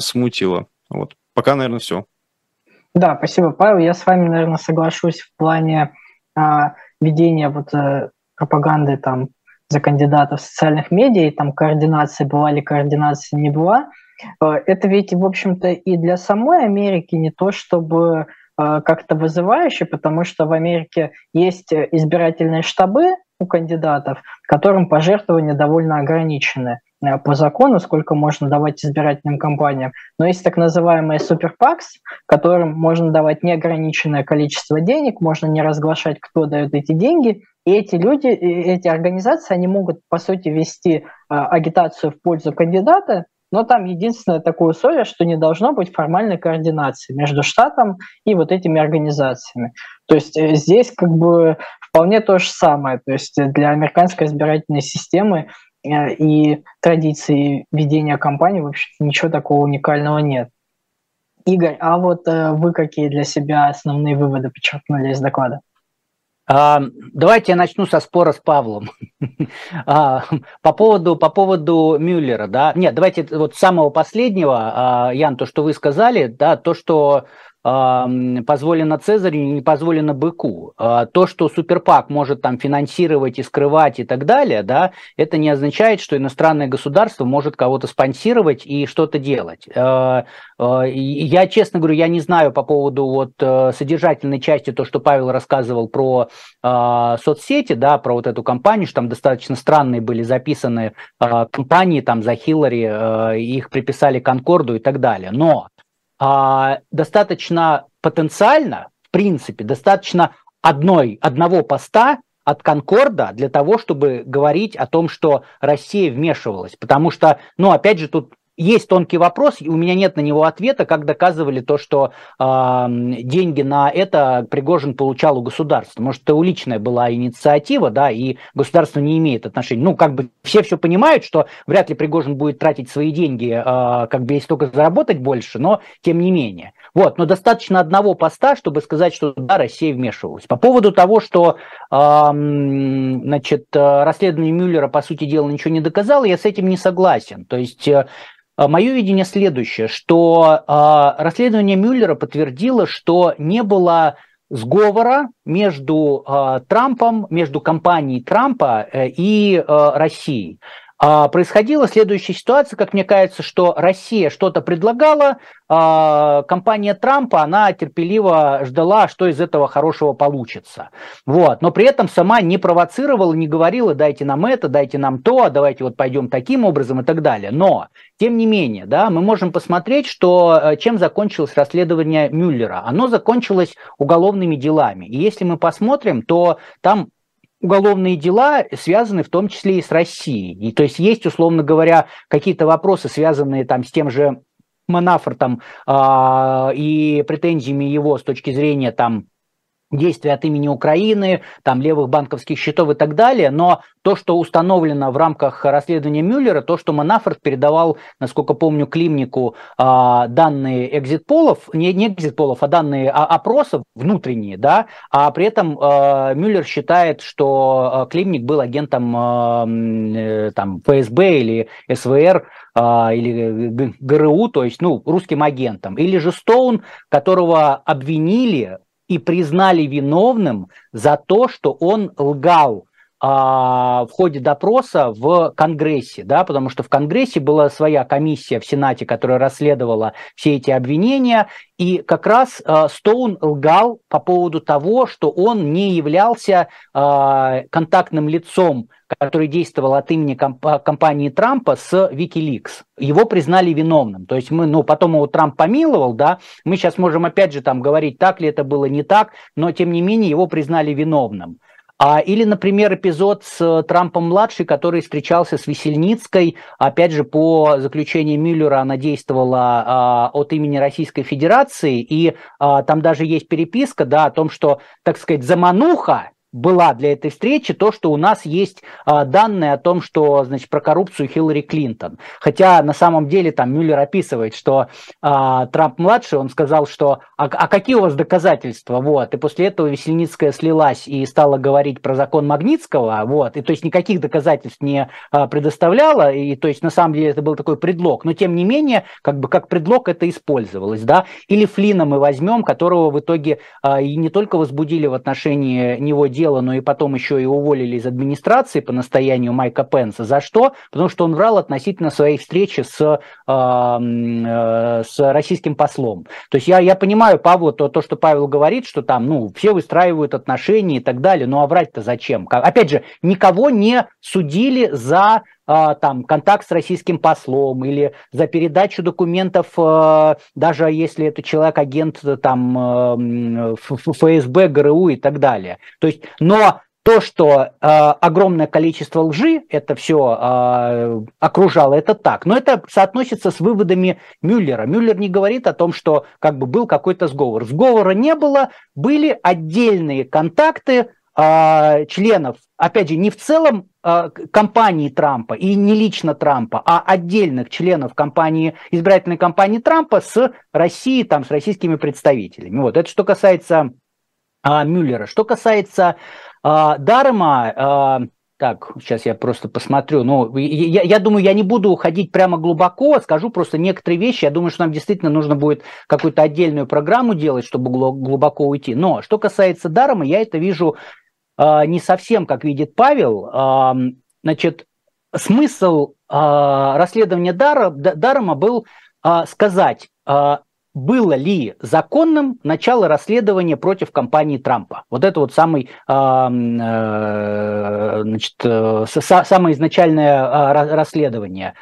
смутило. Вот. Пока, наверное, все. Да, спасибо, Павел. Я с вами, наверное, соглашусь в плане ведения вот, пропаганды там, за кандидатов в социальных медиа, и там координация была или координация не была. Это ведь, в общем-то, и для самой Америки не то, чтобы как-то вызывающе, потому что в Америке есть избирательные штабы у кандидатов, которым пожертвования довольно ограничены по закону, сколько можно давать избирательным кампаниям. Но есть так называемые суперпакс, которым можно давать неограниченное количество денег, можно не разглашать, кто дает эти деньги. И эти люди, эти организации, они могут, по сути, вести агитацию в пользу кандидата, но там единственное такое условие, что не должно быть формальной координации между штатом и вот этими организациями. То есть здесь как бы вполне то же самое. То есть для американской избирательной системы и традиции ведения кампании, в общем-то, ничего такого уникального нет. Игорь, а вот вы какие для себя основные выводы подчеркнули из доклада? Давайте я начну со спора с Павлом. По поводу Мюллера. Да? Нет, давайте вот с самого последнего, Ян, то, что вы сказали, да, то, что позволено Цезарю, не позволено быку. То, что Суперпак может там финансировать и скрывать и так далее, да, это не означает, что иностранное государство может кого-то спонсировать и что-то делать. Я, честно говорю, я не знаю по поводу вот содержательной части, то, что Павел рассказывал про соцсети, да, про вот эту кампанию, что там достаточно странные были записаны кампании там за Хиллари, их приписали Конкорду и так далее. Но достаточно потенциально, в принципе, достаточно одного поста от Конкорда для того, чтобы говорить о том, что Россия вмешивалась. Потому что, ну, опять же, тут Есть тонкий вопрос, и у меня нет на него ответа, как доказывали то, что деньги на это Пригожин получал у государства. Может, это уличная была инициатива, да, и государство не имеет отношения. Ну, как бы все понимают, что вряд ли Пригожин будет тратить свои деньги, как бы если только заработать больше, но тем не менее. Вот, но достаточно одного поста, чтобы сказать, что да, Россия вмешивалась. По поводу того, что значит, расследование Мюллера, по сути дела, ничего не доказало, я с этим не согласен. То есть... Мое видение следующее, что расследование Мюллера подтвердило, что не было сговора между Трампом, между компанией Трампа и Россией. Происходила следующая ситуация, как мне кажется, что Россия что-то предлагала, компания Трампа, она терпеливо ждала, что из этого хорошего получится. Вот. Но при этом сама не провоцировала, не говорила, дайте нам это, дайте нам то, давайте вот пойдем таким образом и так далее. Но, тем не менее, да, мы можем посмотреть, что, чем закончилось расследование Мюллера. Оно закончилось уголовными делами. И если мы посмотрим, то там... Уголовные дела связаны в том числе и с Россией. И, то есть есть, условно говоря, какие-то вопросы, связанные там, с тем же Манафортом и претензиями его с точки зрения там, действия от имени Украины, там, левых банковских счетов и так далее. Но то, что установлено в рамках расследования Мюллера, то, что Манафорт передавал, насколько помню, Климнику данные экзит-полов, не экзит-полов, а данные опросов внутренние, да, а при этом Мюллер считает, что Климник был агентом там, ФСБ или СВР, или ГРУ, то есть, ну, русским агентом. Или же Стоун, которого обвинили и признали виновным за то, что он лгал в ходе допроса в Конгрессе, да, потому что в Конгрессе была своя комиссия в Сенате, которая расследовала все эти обвинения, и как раз Стоун лгал по поводу того, что он не являлся контактным лицом, который действовал от имени компании Трампа с WikiLeaks. Его признали виновным. То есть мы, ну, потом его Трамп помиловал, да, мы сейчас можем опять же там говорить, так ли это было, не так, но тем не менее его признали виновным. Или, например, эпизод с Трампом-младшим, который встречался с Весельницкой. Опять же, по заключению Мюллера она действовала от имени Российской Федерации. И там даже есть переписка, да, о том, что, так сказать, замануха была для этой встречи, то, что у нас есть данные о том, что, значит, про коррупцию Хиллари Клинтон. Хотя на самом деле там Мюллер описывает, что Трамп-младший, он сказал, что а какие у вас доказательства? Вот. И после этого Весельницкая слилась и стала говорить про закон Магнитского, вот. И то есть никаких доказательств не предоставляла, и то есть на самом деле это был такой предлог. Но тем не менее, как бы как предлог это использовалось, да. Или Флина мы возьмем, которого в итоге и не только возбудили в отношении него дело, но и потом еще и уволили из администрации по настоянию Майка Пенса. За что? Потому что он врал относительно своей встречи с российским послом. То есть я понимаю, Павел, то, что Павел говорит, что там, ну, все выстраивают отношения и так далее, ну а врать-то зачем? Опять же, никого не судили за... там, контакт с российским послом или за передачу документов, даже если это человек-агент там, ФСБ, ГРУ и так далее. То есть, но то, что огромное количество лжи, это все окружало, это так. Но это соотносится с выводами Мюллера. Мюллер не говорит о том, что как бы был какой-то сговор. Сговора не было, были отдельные контакты членов, опять же, не в целом компании Трампа и не лично Трампа, а отдельных членов компании, избирательной кампании Трампа с Россией, там, с российскими представителями. Вот. Это что касается Мюллера. Что касается Дарема... Так, сейчас я просто посмотрю. Ну, я думаю, я не буду уходить прямо глубоко, скажу просто некоторые вещи. Я думаю, что нам действительно нужно будет какую-то отдельную программу делать, чтобы глубоко уйти. Но что касается Дарема, я это вижу не совсем, как видит Павел. Значит, смысл расследования Дарема был сказать, было ли законным начало расследования против компании Трампа? Вот это вот самый, значит, самое изначальное расследование.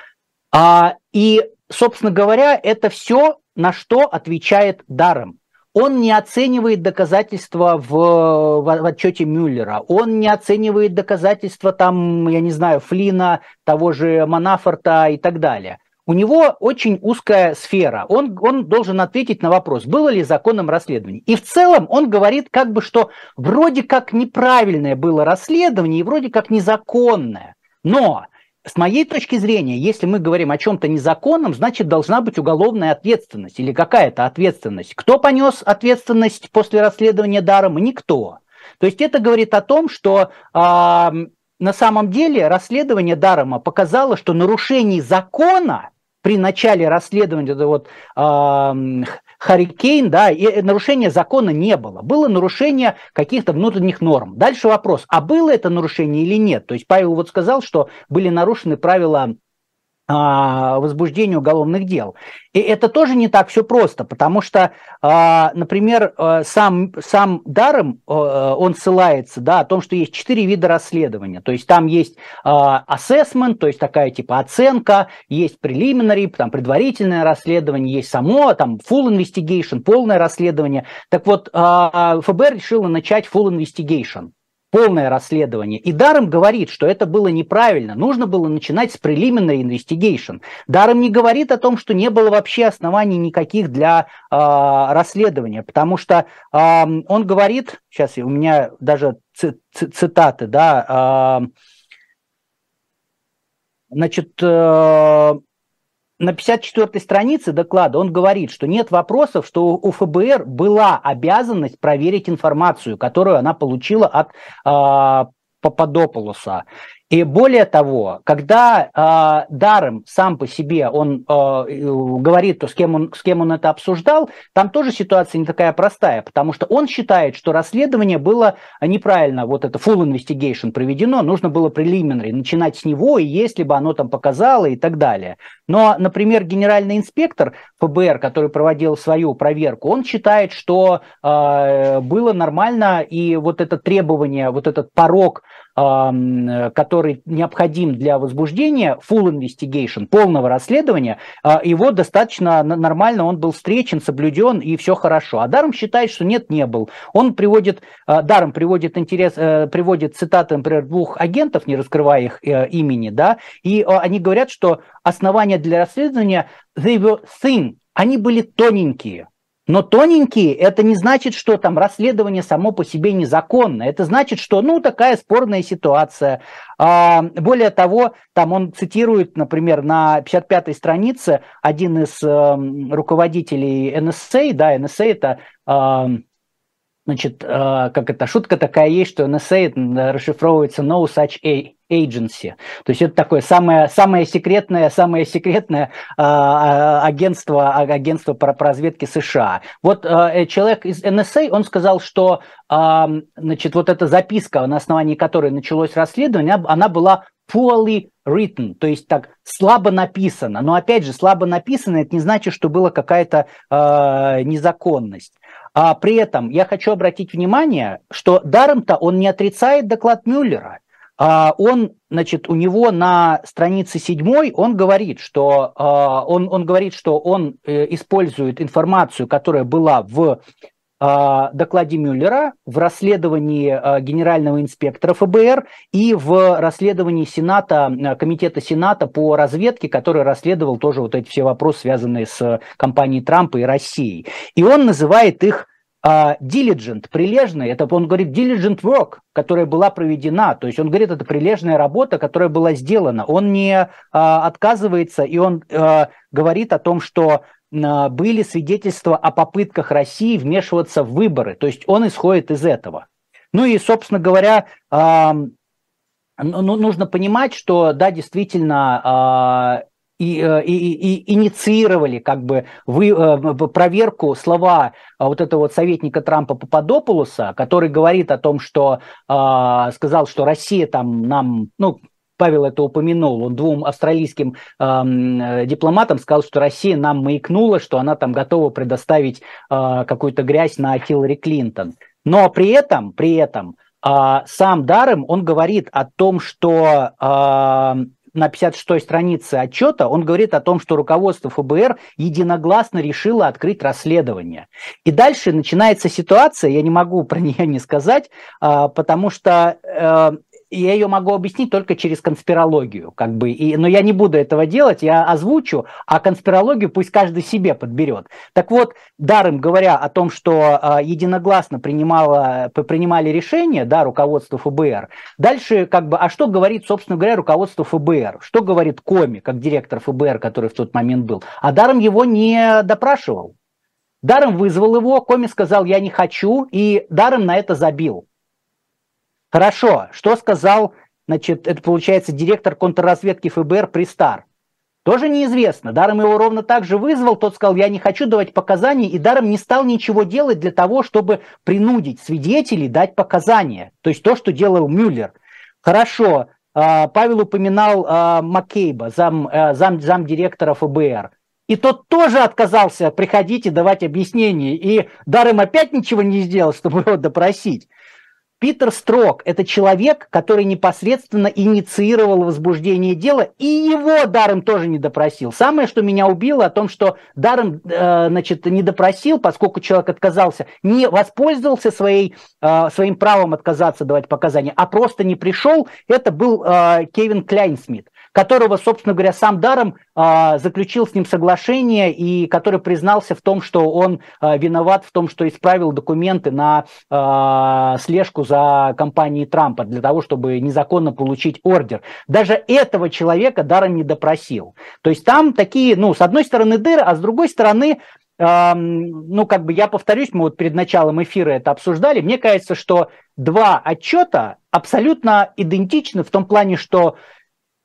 И, собственно говоря, это все, на что отвечает Дарем. Он не оценивает доказательства в отчете Мюллера, он не оценивает доказательства там, я не знаю, Флина, того же Манафорта и так далее. У него очень узкая сфера. Он должен ответить на вопрос, было ли законным расследование. И в целом он говорит, как бы, что вроде как неправильное было расследование и вроде как незаконное. Но с моей точки зрения, если мы говорим о чем-то незаконном, значит, должна быть уголовная ответственность или какая-то ответственность. Кто понес ответственность после расследования Дарема? Никто. То есть это говорит о том, что... На самом деле расследование Дарема показало, что нарушений закона при начале расследования Харрикейн, нарушения закона не было. Было нарушение каких-то внутренних норм. Дальше вопрос, а было это нарушение или нет? То есть Павел вот сказал, что были нарушены правила возбуждения уголовных дел. И это тоже не так все просто, потому что, например, сам Дарем, он ссылается, да, о том, что есть 4 вида расследования. То есть там есть assessment, то есть такая типа оценка, есть preliminary, там предварительное расследование, есть само, там full investigation, полное расследование. Так вот, ФБР решило начать full investigation. Полное расследование. И Дарем говорит, что это было неправильно. Нужно было начинать с preliminary investigation. Дарем не говорит о том, что не было вообще оснований никаких для расследования, потому что он говорит, сейчас у меня даже цитаты, да, на 54-й странице доклада он говорит, что нет вопросов, что у ФБР была обязанность проверить информацию, которую она получила от Пападопулоса. И более того, когда Дарем сам по себе, он говорит, то, с кем он это обсуждал, там тоже ситуация не такая простая, потому что он считает, что расследование было неправильно, вот это full investigation проведено, нужно было preliminary, начинать с него, и если бы оно там показало и так далее. Но, например, генеральный инспектор ФБР, который проводил свою проверку, он считает, что было нормально, и вот это требование, вот этот порог, который необходим для возбуждения full investigation, полного расследования, его достаточно нормально, он был встречен, соблюден и все хорошо. А Дарем считает, что нет, не был. Он приводит, Дарем приводит цитаты, например, 2 агентов, не раскрывая их имени, да, и они говорят, что основания для расследования they were thin, они были тоненькие. Но тоненькие, это не значит, что там расследование само по себе незаконно. Это значит, что, ну, такая спорная ситуация. Более того, там он цитирует, например, на 55-й странице один из руководителей NSA, да, NSA это... как это, шутка такая есть, что NSA расшифровывается No Such Agency. То есть это такое самое секретное агентство по разведке США. Вот человек из NSA, он сказал, что вот эта записка, на основании которой началось расследование, она была poorly written, то есть так слабо написано. Но опять же, слабо написано, это не значит, что была какая-то незаконность. А при этом я хочу обратить внимание, что Дарем-то он не отрицает доклад Мюллера. У него на странице 7 он говорит, что он использует информацию, которая была в докладе Мюллера, в расследовании генерального инспектора ФБР и в расследовании Сената, комитета Сената по разведке, который расследовал тоже вот эти все вопросы, связанные с кампанией Трампа и Россией. И он называет их diligent, прилежный, это он говорит diligent work, которая была проведена, то есть он говорит, это прилежная работа, которая была сделана. Он не отказывается, и он говорит о том, что были свидетельства о попытках России вмешиваться в выборы. То есть он исходит из этого. Ну и, собственно говоря, нужно понимать, что, да, действительно, инициировали как бы проверку слова вот этого вот советника Трампа Пападопулоса, который говорит о том, что сказал, что Россия там нам... ну, Павел это упомянул, он 2 австралийским дипломатам сказал, что Россия нам маякнула, что она там готова предоставить какую-то грязь на Хиллари Клинтон. Но при этом сам Дарем, он говорит о том, что на 56-й странице отчета он говорит о том, что руководство ФБР единогласно решило открыть расследование. И дальше начинается ситуация, я не могу про нее не сказать, потому что... я ее могу объяснить только через конспирологию, как бы. Но я не буду этого делать, я озвучу, а конспирологию пусть каждый себе подберет. Так вот, Дарем, говоря о том, что единогласно принимали решение, да, руководство ФБР, дальше как бы, а что говорит, собственно говоря, руководство ФБР? Что говорит Коми, как директор ФБР, который в тот момент был? А Дарем его не допрашивал. Дарем вызвал его, Коми сказал, я не хочу, и Дарем на это забил. Хорошо, что сказал, значит, это получается директор контрразведки ФБР Пристар? Тоже неизвестно, Дарем его ровно так же вызвал, тот сказал, я не хочу давать показания, и Дарем не стал ничего делать для того, чтобы принудить свидетелей дать показания, то есть то, что делал Мюллер. Хорошо, Павел упоминал Маккейба, замдиректора ФБР. И тот тоже отказался приходить и давать объяснения. И Дарем опять ничего не сделал, чтобы его допросить. Питер Строк – это человек, который непосредственно инициировал возбуждение дела, и его Дарем тоже не допросил. Самое, что меня убило, о том, что Дарем, значит, не допросил, поскольку человек отказался, не воспользовался своим правом отказаться давать показания, а просто не пришел, это был Кевин Клайнсмит, которого, собственно говоря, сам Дарем заключил с ним соглашение и который признался в том, что он виноват в том, что исправил документы на слежку за компанией Трампа для того, чтобы незаконно получить ордер. Даже этого человека Дарем не допросил. То есть там такие, ну, с одной стороны дыры, а с другой стороны... ну, как бы я повторюсь, мы вот перед началом эфира это обсуждали, мне кажется, что два отчета абсолютно идентичны в том плане, что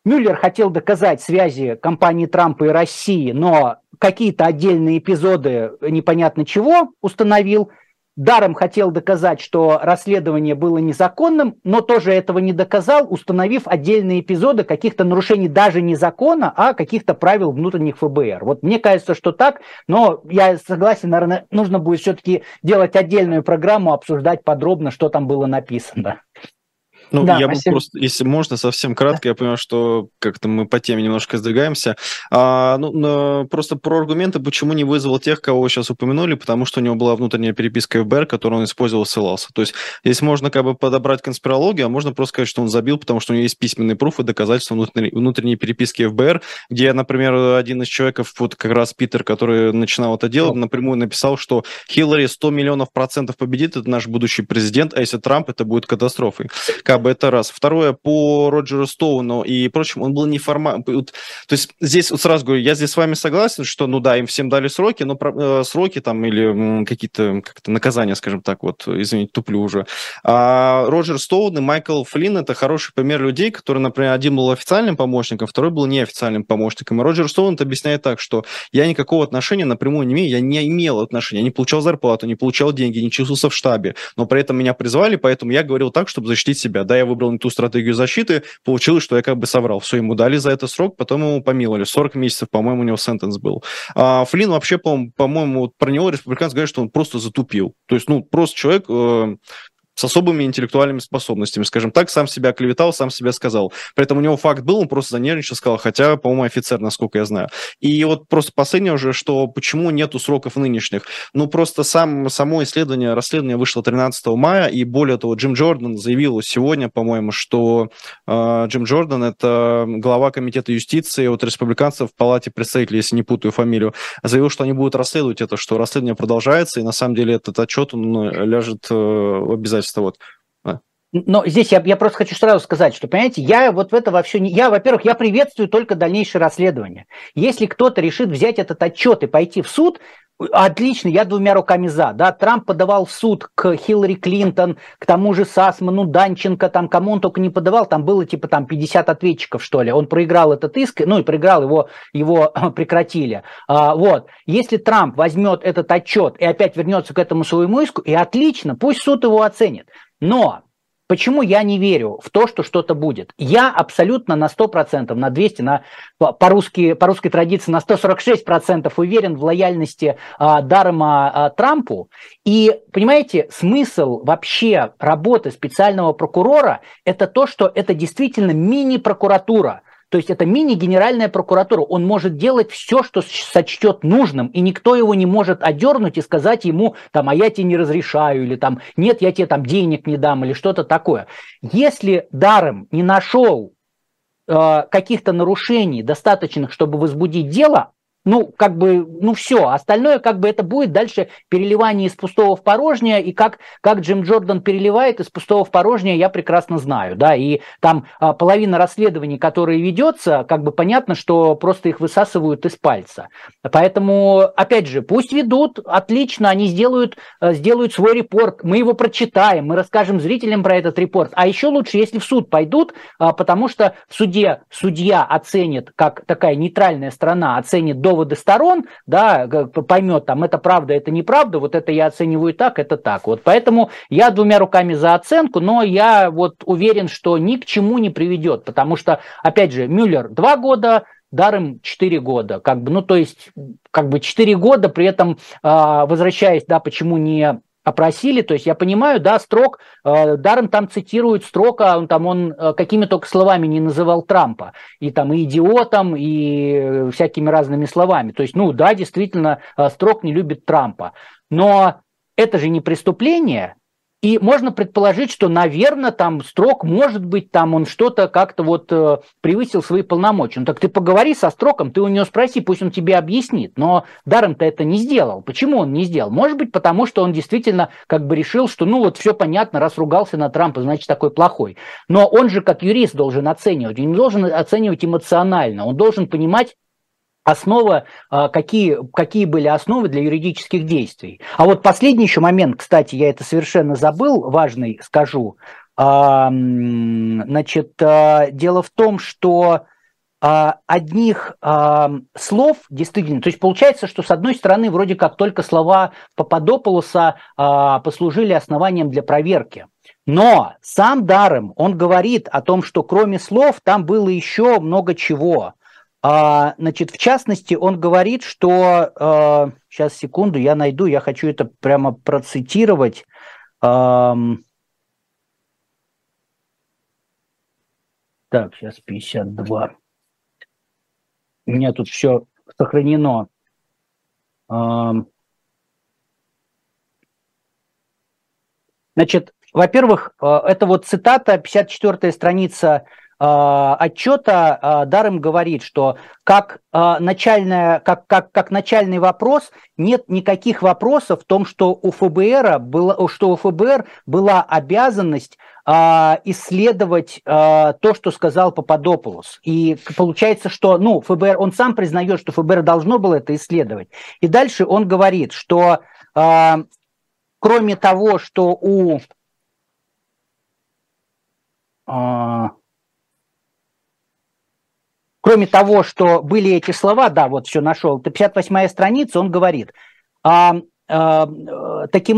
Мюллер хотел доказать связи компании Трампа и России, но какие-то отдельные эпизоды непонятно чего установил. Дарем хотел доказать, что расследование было незаконным, но тоже этого не доказал, установив отдельные эпизоды каких-то нарушений даже не закона, а каких-то правил внутренних ФБР. Вот мне кажется, что так, но я согласен, наверное, нужно будет все-таки делать отдельную программу, обсуждать подробно, что там было написано. Ну, да, я бы просто, если можно, совсем кратко, да. Я понимаю, что как-то мы по теме немножко сдвигаемся. Ну, просто про аргументы, почему не вызвал тех, кого вы сейчас упомянули, потому что у него была внутренняя переписка ФБР, которую он использовал, ссылался. То есть здесь можно как бы подобрать конспирологию, а можно просто сказать, что он забил, потому что у него есть письменный пруф и доказательства внутренней переписки ФБР, где, например, один из человеков, вот как раз Питер, который начинал это делать, напрямую написал, что Хиллари 100 миллионов % победит, это наш будущий президент, а если Трамп, это будет катастрофой. Это раз. Второе, по Роджеру Стоуну и прочим, он был неформальным. То есть здесь вот сразу говорю, я здесь с вами согласен, что, ну да, им всем дали сроки, но сроки там или какие-то как-то наказания, скажем так, вот, извините, туплю уже. Роджер Стоун и Майкл Флинн – это хороший пример людей, которые, например, один был официальным помощником, второй был неофициальным помощником. И Роджер Стоун это объясняет так, что я никакого отношения напрямую не имею, я не имел отношения, я не получал зарплату, не получал деньги, не чувствовался в штабе, но при этом меня призвали, поэтому я говорил так, чтобы защитить себя. Да, я выбрал не ту стратегию защиты, получилось, что я как бы соврал. Все, ему дали за это срок, потом ему помиловали. 40 месяцев, по-моему, у него сентенс был. Флинн вообще, по-моему, вот про него республиканцы говорят, что он просто затупил. То есть, ну, просто человек... с особыми интеллектуальными способностями, скажем так, сам себя оклеветал, сам себя сказал. При этом у него факт был, он просто занервничал, сказал, хотя, по-моему, офицер, насколько я знаю. И вот просто последнее уже, что почему нету сроков нынешних. Ну, просто само расследование вышло 13 мая, и более того, Джим Джордан заявил сегодня, по-моему, что Джим Джордан, это глава комитета юстиции от республиканцев в Палате представителей, если не путаю фамилию, заявил, что они будут расследовать это, что расследование продолжается, и на самом деле этот отчет, он ляжет обязательно. Вот. Но здесь я просто хочу сразу сказать, что, понимаете, я вот в это во все не... Во-первых, я приветствую только дальнейшее расследование. Если кто-то решит взять этот отчет и пойти в суд, отлично, я двумя руками за. Да? Трамп подавал в суд к Хиллари Клинтон, к тому же Суссману, Данченко, там, кому он только не подавал, там было типа там 50 ответчиков, что ли. Он проиграл этот иск, ну и проиграл, его прекратили. Вот. Если Трамп возьмет этот отчет и опять вернется к этому своему иску, и отлично, пусть суд его оценит. Но... Почему я не верю в то, что что-то будет? Я абсолютно на 100%, на 200%, по русской традиции на 146% уверен в лояльности Дарема Трампу. И, понимаете, смысл вообще работы специального прокурора – это то, что это действительно мини-прокуратура. То есть это мини-генеральная прокуратура. Он может делать все, что сочтет нужным, и никто его не может одернуть и сказать ему, там, а я тебе не разрешаю, или там, нет, я тебе там денег не дам, или что-то такое. Если Дарем не нашел каких-то нарушений, достаточных, чтобы возбудить дело, ну, как бы, ну, все. Остальное, как бы, это будет дальше переливание из пустого в порожнее, и как Джим Джордан переливает из пустого в порожнее, я прекрасно знаю, да, и там половина расследований, которые ведется, как бы, понятно, что просто их высасывают из пальца. Поэтому, опять же, пусть ведут, отлично, они сделают свой репорт, мы его прочитаем, мы расскажем зрителям про этот репорт, а еще лучше, если в суд пойдут, потому что в суде судья оценит, как такая нейтральная страна оценит до сторон, да, поймет, там, это правда, это неправда, вот это я оцениваю так, это так. Вот поэтому я двумя руками за оценку, но я вот уверен, что ни к чему не приведет, потому что, опять же, Мюллер 2 года, Дарем 4 года, как бы, ну, то есть, как бы 4 года, при этом, возвращаясь, да, почему не опросили, то есть я понимаю, да, Строк, Дарем там цитирует Строка, он какими только словами не называл Трампа, и там и идиотом, и всякими разными словами, то есть, ну да, действительно, Строк не любит Трампа, но это же не преступление, и можно предположить, что, наверное, там Строк, может быть, там он что-то как-то вот превысил свои полномочия. Ну так ты поговори со Строком, ты у него спроси, пусть он тебе объяснит. Но Дарем-то это не сделал. Почему он не сделал? Может быть, потому что он действительно как бы решил, что ну вот все понятно, раз ругался на Трампа, значит такой плохой. Но он же как юрист должен оценивать, он не должен оценивать эмоционально, он должен понимать, основа, какие были основы для юридических действий. А вот последний еще момент, кстати, я это совершенно забыл, важный скажу. Значит, дело в том, что одних слов действительно, то есть получается, что с одной стороны вроде как только слова Пападопулоса послужили основанием для проверки. Но сам Дарем, он говорит о том, что кроме слов там было еще много чего. Значит, в частности, он говорит, что... Сейчас, секунду, я найду, я хочу это прямо процитировать. Так, сейчас 52. У меня тут все сохранено. Значит, во-первых, это вот цитата, 54-я страница... отчета. Дарем говорит, что как начальный вопрос нет никаких вопросов в том, что у ФБР была обязанность исследовать то, что сказал Пападопулос. И получается, что ну, ФБР, он сам признает, что ФБР должно было это исследовать. И дальше он говорит, что кроме того, что у... Кроме того, что были эти слова, да, вот все нашел, 58-я страница, он говорит, таким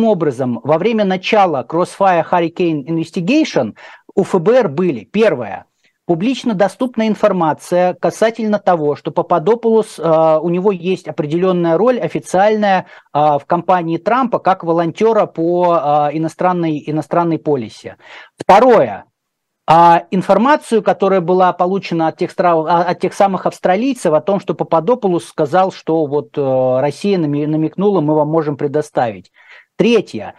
образом, во время начала Crossfire Hurricane Investigation у ФБР были, первое, публично доступная информация касательно того, что Пападопулос, у него есть определенная роль официальная в кампании Трампа как волонтера по иностранной полисе. Второе. Информацию, которая была получена от тех самых австралийцев о том, что Пападопулос сказал, что вот Россия намекнула, мы вам можем предоставить. Третье.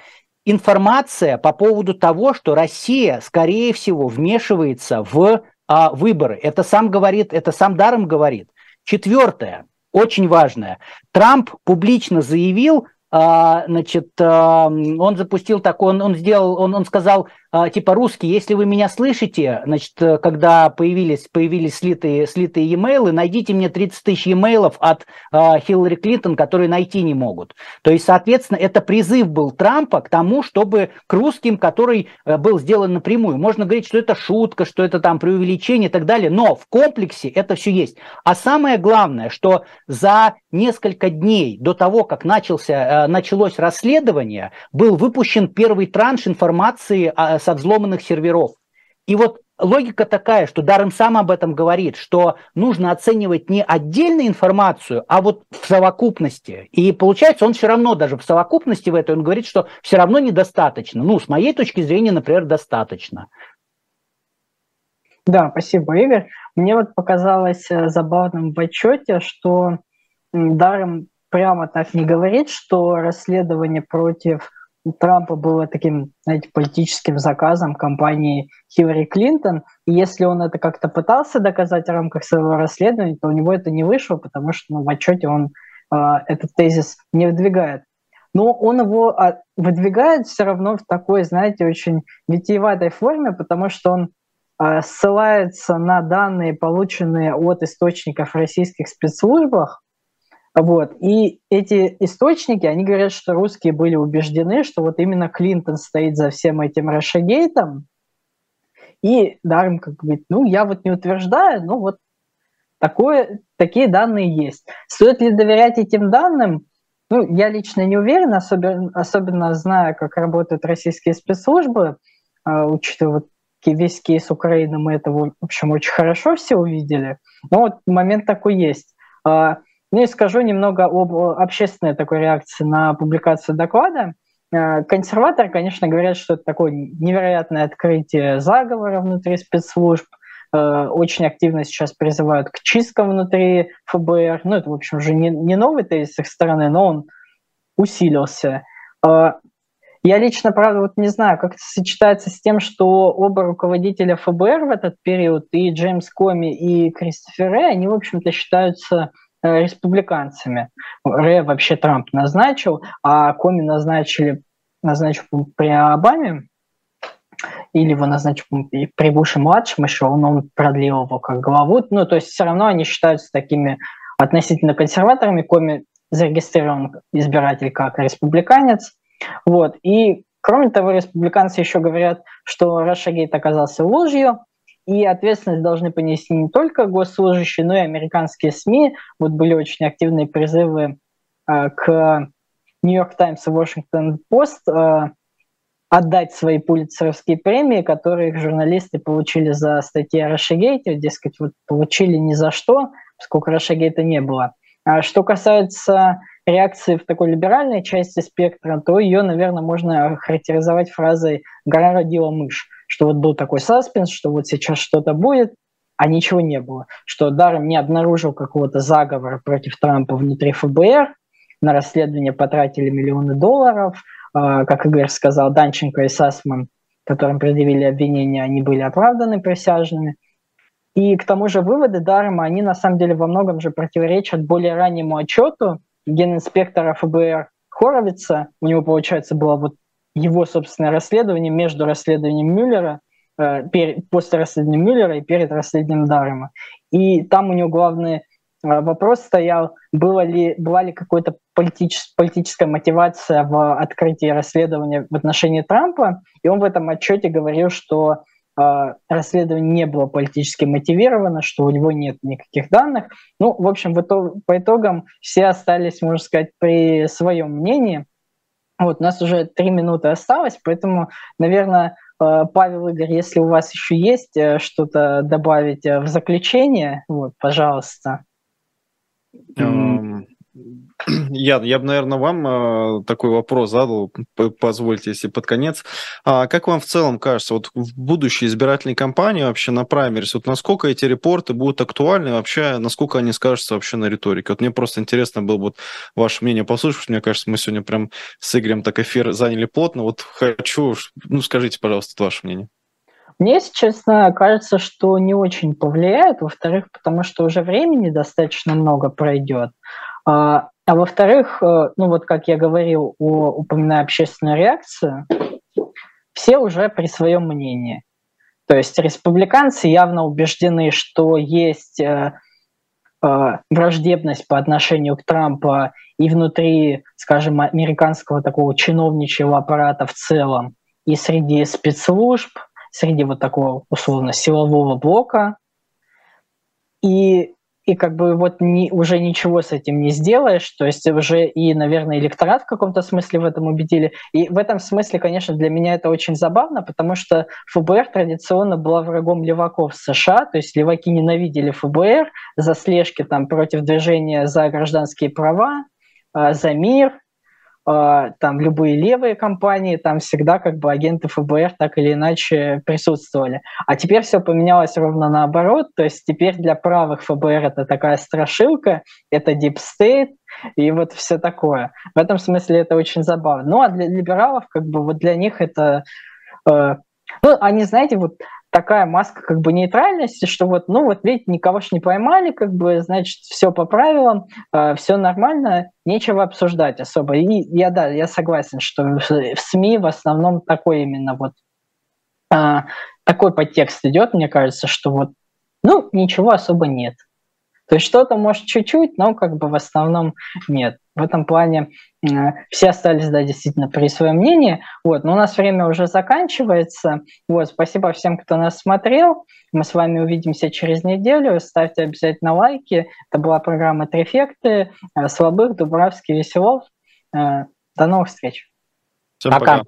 Информация по поводу того, что Россия, скорее всего, вмешивается в выборы. Это сам Дарем говорит. Четвертое. Очень важное. Трамп публично заявил, значит, он запустил такой, он сказал, типа, русские, если вы меня слышите, значит, когда появились слитые e-mail, найдите мне 30 тысяч e-mail от Хиллари Клинтон, которые найти не могут. То есть, соответственно, это призыв был Трампа к тому, чтобы к русским, который был сделан напрямую. Можно говорить, что это шутка, что это там преувеличение и так далее, но в комплексе это все есть. А самое главное, что за несколько дней до того, как началось расследование, был выпущен первый транш информации со взломанных серверов. И вот логика такая, что Дарем сам об этом говорит, что нужно оценивать не отдельную информацию, а вот в совокупности. И получается, он все равно даже в совокупности в этой, он говорит, что все равно недостаточно. Ну, с моей точки зрения, например, достаточно. Да, спасибо, Игорь. Мне вот показалось забавным в отчете, что Дарем прямо так не говорит, что расследование против Трампа было таким, знаете, политическим заказом компании Хиллари Клинтон. И если он это как-то пытался доказать в рамках своего расследования, то у него это не вышло, потому что в отчете он этот тезис не выдвигает. Но он его выдвигает все равно в такой, знаете, очень витиеватой форме, потому что он ссылается на данные, полученные от источников в российских спецслужбах. Вот. И эти источники, они говорят, что русские были убеждены, что вот именно Клинтон стоит за всем этим Рашагейтом. И Дарем как говорит, ну, я вот не утверждаю, но вот такие данные есть. Стоит ли доверять этим данным? Ну, я лично не уверен, особенно зная, как работают российские спецслужбы, учитывая весь кейс Украины, мы это, в общем, очень хорошо все увидели. Но вот момент такой есть. Ну и скажу немного об общественной такой реакции на публикацию доклада. Консерваторы, конечно, говорят, что это такое невероятное открытие заговора внутри спецслужб. Очень активно сейчас призывают к чисткам внутри ФБР. Ну, это, в общем, уже не новый тезис с их стороны, но он усилился. Я лично, правда, вот не знаю, как это сочетается с тем, что оба руководителя ФБР в этот период, и Джеймс Коми, и Кристофер Рэй, они, в общем-то, считаются республиканцами. Рэй вообще Трамп назначил, а Коми назначил при Обаме, или его назначил при Буше-младшем еще, он продлил его как главу. Ну, то есть все равно они считаются такими относительно консерваторами. Коми зарегистрирован избиратель как республиканец. Вот. И, кроме того, республиканцы еще говорят, что Рашагейт оказался ложью, и ответственность должны понести не только госслужащие, но и американские СМИ. Вот были очень активные призывы к «Нью-Йорк Таймс» и «Вашингтон Пост» отдать свои пулитцеровские премии, которые их журналисты получили за статьи о Рашагейте, дескать, вот получили ни за что, поскольку Рашагейта не было. А что касается реакции в такой либеральной части спектра, то ее, наверное, можно характеризовать фразой «гора родила мышь», что вот был такой саспенс, что вот сейчас что-то будет, а ничего не было, что Дарем не обнаружил какого-то заговора против Трампа внутри ФБР, на расследование потратили $миллионы, как Игорь сказал, Данченко и Суссман, которым предъявили обвинения, они были оправданы присяжными. И к тому же выводы Дарема, они на самом деле во многом же противоречат более раннему отчету генинспектора ФБР Хоровица. У него, получается, было вот его собственное расследование между расследованием Мюллера, после расследования Мюллера и перед расследованием Дарема. И там у него главный вопрос стоял, была ли какая-то политическая мотивация в открытии расследования в отношении Трампа. И он в этом отчете говорил, что расследование не было политически мотивировано, что у него нет никаких данных. Ну, в общем, по итогам все остались, можно сказать, при своем мнении. Вот, у нас уже 3 минуты осталось, поэтому, наверное, Павел, Игорь, если у вас еще есть что-то добавить в заключение, вот, пожалуйста. Я бы, наверное, вам такой вопрос задал, позвольте, если под конец. Как вам в целом кажется, вот в будущей избирательной кампании вообще на праймерис, вот насколько эти репорты будут актуальны, вообще, насколько они скажутся вообще на риторике? Вот мне просто интересно было бы вот ваше мнение послушать. Мне кажется, мы сегодня прям с Игорем так эфир заняли плотно. Вот хочу, ну, скажите, пожалуйста, ваше мнение. Мне, если честно, кажется, что не очень повлияет, во-вторых, потому что уже времени достаточно много пройдет. А во-вторых, ну вот как я говорил, упоминая общественную реакцию, все уже при своем мнении. То есть республиканцы явно убеждены, что есть враждебность по отношению к Трампу и внутри, скажем, американского такого чиновничьего аппарата в целом, и среди спецслужб, среди вот такого условно силового блока. И как бы вот уже ничего с этим не сделаешь, то есть уже и, наверное, электорат в каком-то смысле в этом убедили. И в этом смысле, конечно, для меня это очень забавно, потому что ФБР традиционно была врагом леваков США, то есть леваки ненавидели ФБР за слежки там против движения за гражданские права, за мир. там любые левые компании, там всегда как бы агенты ФБР так или иначе присутствовали. А теперь все поменялось ровно наоборот, то есть теперь для правых ФБР это такая страшилка, это Deep State и вот все такое. В этом смысле это очень забавно. Ну а для либералов, как бы вот для них это... ну, они, знаете, вот такая маска как бы нейтральности, что вот, ну вот видите, никого ж не поймали, как бы, значит, все по правилам, все нормально, нечего обсуждать особо. И я, да, я согласен, что в СМИ в основном такой именно вот, такой подтекст идет, мне кажется, что вот, ну, ничего особо нет. То есть что-то, может, чуть-чуть, но как бы в основном нет. В этом плане все остались, да, действительно при своем мнении. Вот. Но у нас время уже заканчивается. Вот. Спасибо всем, кто нас смотрел. Мы с вами увидимся через неделю. Ставьте обязательно лайки. Это была программа «Трефекты». Слабых, Добровский, Веселов. До новых встреч. Всем пока.